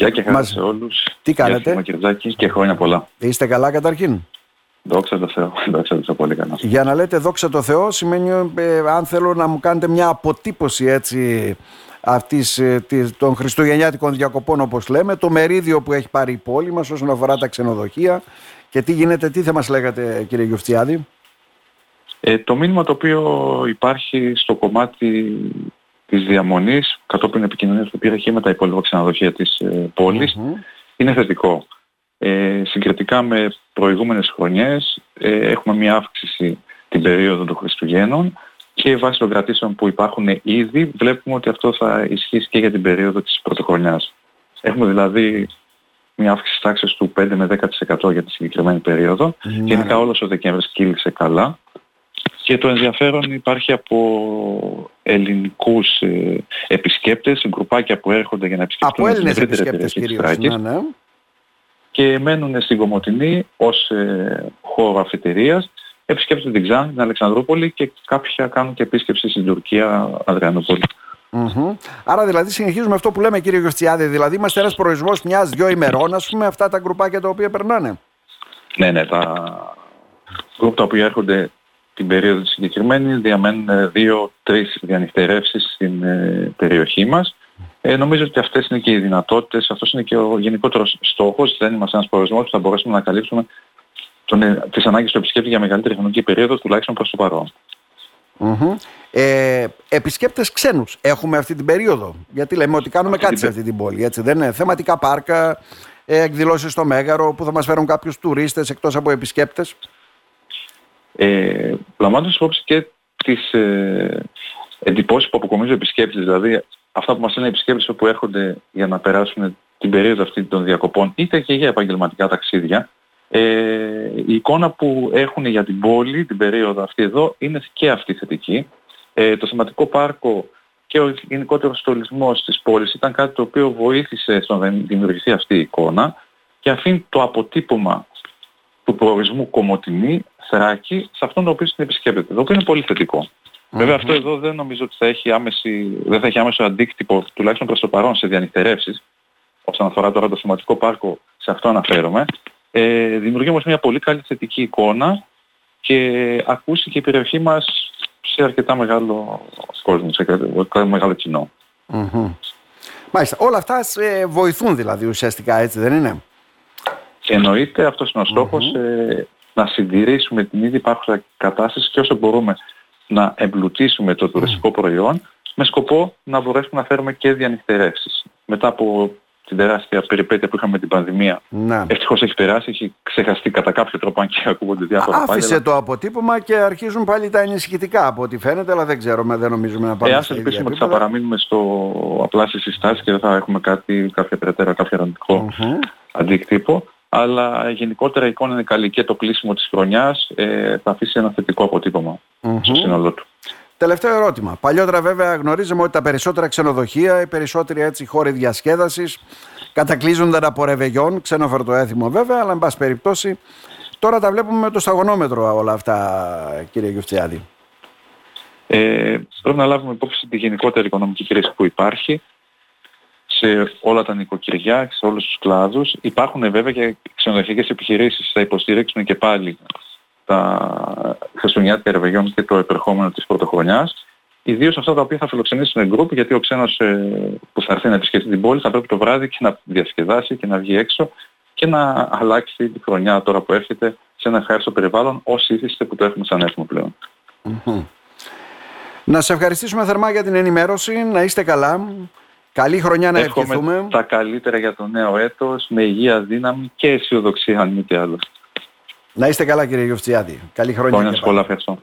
Γεια και χαρά σε όλους. Τι κάνετε? Μακεδάκη και χρόνια πολλά. Είστε καλά καταρχήν? Δόξα τω Θεώ, δόξα τω Θεώ, πολύ καλά. Για να λέτε δόξα τω Θεώ σημαίνει αν θέλω να μου κάνετε μια αποτύπωση έτσι αυτής των χριστουγεννιάτικων διακοπών όπως λέμε, το μερίδιο που έχει πάρει η πόλη μας όσον αφορά τα ξενοδοχεία και τι γίνεται, τι θα μας λέγατε κύριε Γιουφτσιάδη? Το μήνυμα το οποίο υπάρχει στο κομμάτι της διαμονής κατόπιν επικοινωνίας που πήρε με τα υπόλοιπα ξενοδοχεία της πόλης είναι θετικό. Συγκριτικά με προηγούμενες χρονιές έχουμε μια αύξηση την περίοδο των Χριστουγέννων και βάσει των κρατήσεων που υπάρχουν ήδη βλέπουμε ότι αυτό θα ισχύσει και για την περίοδο της πρωτοχρονιάς. Έχουμε δηλαδή μια αύξηση τάξης του 5 με 10% για τη συγκεκριμένη περίοδο. Γενικά όλος ο Δεκέμβρης κύλησε καλά. Και το ενδιαφέρον υπάρχει από ελληνικούς επισκέπτες, γκρουπάκια που έρχονται για να επισκεφτούν την ευρύτερη περιοχή της Θράκης και μένουν στην Κομωτινή ως χώρο αφιτηρίας, επισκέπτονται την Ξάνθη, την Αλεξανδρούπολη και κάποια κάνουν και επίσκεψη στην Τουρκία, Αδριανούπολη. Άρα δηλαδή συνεχίζουμε αυτό που λέμε κύριε Γιουφτσιάδη, δηλαδή είμαστε ένας προορισμός μιας-δυο ημερών ας πούμε αυτά τα γκρουπάκια τα οποία περνάνε. Ναι, τα γκρουπ τα οποία έρχονται την περίοδο συγκεκριμένη διαμένουν 2-3 διανυχτερεύσεις στην περιοχή μας. Νομίζω ότι αυτές είναι και οι δυνατότητες, αυτός είναι και ο γενικότερος στόχος, δεν είμαστε ένας προορισμός που θα μπορέσουμε να καλύψουμε τις ανάγκες του επισκέπτη για μεγαλύτερη χρονική περίοδο, τουλάχιστον προς το παρόν. Επισκέπτες ξένους έχουμε αυτή την περίοδο, γιατί λέμε ότι κάνουμε αυτή κάτι σε αυτή την πόλη, έτσι δεν είναι? Θεματικά πάρκα, εκδηλώσεις στο Μέγαρο που θα μας φέρουν κάποιους τουρίστες εκτός από επισκέπτες. Λαμβάνοντας υπόψη και τις εντυπώσεις που αποκομίζουν επισκέπτες, δηλαδή αυτά που μας είναι επισκέπτες που έρχονται για να περάσουν την περίοδο αυτή των διακοπών είτε και για επαγγελματικά ταξίδια, η εικόνα που έχουν για την πόλη την περίοδο αυτή εδώ είναι και αυτή θετική. Το θεματικό πάρκο και ο γενικότερος τολισμός της πόλης ήταν κάτι το οποίο βοήθησε στο να δημιουργηθεί αυτή η εικόνα και αφήνει το αποτύπωμα του προορισμού Κομωτινή, Θράκη, σε αυτόν τον οποίο την επισκέπτεται. Το οποίο είναι πολύ θετικό. Βέβαια αυτό εδώ δεν νομίζω ότι δεν θα έχει άμεσο αντίκτυπο, τουλάχιστον προς το παρόν, σε διανυκτερεύσεις. Όσον αφορά τώρα το θεματικό πάρκο, σε αυτό αναφέρομαι. Δημιουργεί όμως μια πολύ καλή θετική εικόνα και ακούστηκε η περιοχή μας σε αρκετά μεγάλο κόσμο, σε αρκετά μεγάλο κοινό. Μάλιστα. Όλα αυτά βοηθούν δηλαδή ουσιαστικά, έτσι δεν είναι? Εννοείται, αυτός είναι ο στόχος, να συντηρήσουμε την ήδη υπάρχουσα κατάσταση και όσο μπορούμε να εμπλουτίσουμε το τουριστικό προϊόν με σκοπό να μπορέσουμε να φέρουμε και διανυκτερεύσεις. Μετά από την τεράστια περιπέτεια που είχαμε με την πανδημία, ευτυχώς έχει περάσει, έχει ξεχαστεί κατά κάποιο τρόπο, αν και ακούγονται διάφορα πάλι. Άφησε το αποτύπωμα και αρχίζουν πάλι τα ενισχυτικά από ό,τι φαίνεται, αλλά δεν ξέρουμε, δεν νομίζουμε να πάμε. Ας ελπίσουμε ότι θα παραμείνουμε απλά στις συστάσεις και δεν θα έχουμε κάποια περαιτέρω, κάποιο αρνητικό αντίκτυπο. Αλλά γενικότερα η εικόνα είναι καλή και το κλείσιμο της χρονιάς θα αφήσει ένα θετικό αποτύπωμα στο σύνολό του. Τελευταίο ερώτημα. Παλιότερα βέβαια γνωρίζαμε ότι τα περισσότερα ξενοδοχεία, οι περισσότεροι έτσι χώροι διασκέδασης κατακλείζονταν από ρεβεγιόν, ξενόφερτο έθιμο βέβαια, αλλά εν πάση περιπτώσει τώρα τα βλέπουμε με το σταγονόμετρο όλα αυτά κύριε Γιουφτσιάδη. Πρέπει να λάβουμε υπόψη τη γενικότερη οικονομική κρίση που υπάρχει σε όλα τα νοικοκυριά, σε όλους τους κλάδους. Υπάρχουν βέβαια και ξενοδοχειακές επιχειρήσεις που θα υποστηρίξουν και πάλι τα χριστουγεννιάτικα ρεβεγιόν και το επερχόμενο της πρωτοχρονιάς. Ιδίως αυτά τα οποία θα φιλοξενήσουν γκρουπ, γιατί ο ξένος που θα έρθει να επισκεφτεί την πόλη θα πρέπει το βράδυ και να διασκεδάσει και να βγει έξω και να αλλάξει τη χρονιά τώρα που έρχεται σε ένα ευχάριστο περιβάλλον, όσοι ήθιστε που το έχουμε σαν έθιμο πλέον. Να σε ευχαριστήσουμε θερμά για την ενημέρωση. Να είστε καλά. Καλή χρονιά να ευχηθούμε. Τα καλύτερα για το νέο έτος, με υγεία, δύναμη και αισιοδοξία αν μη τι άλλο. Να είστε καλά κύριε Γιουφτσιάδη. Καλή χρονιά. Χρόνια πολλά, ευχαριστώ.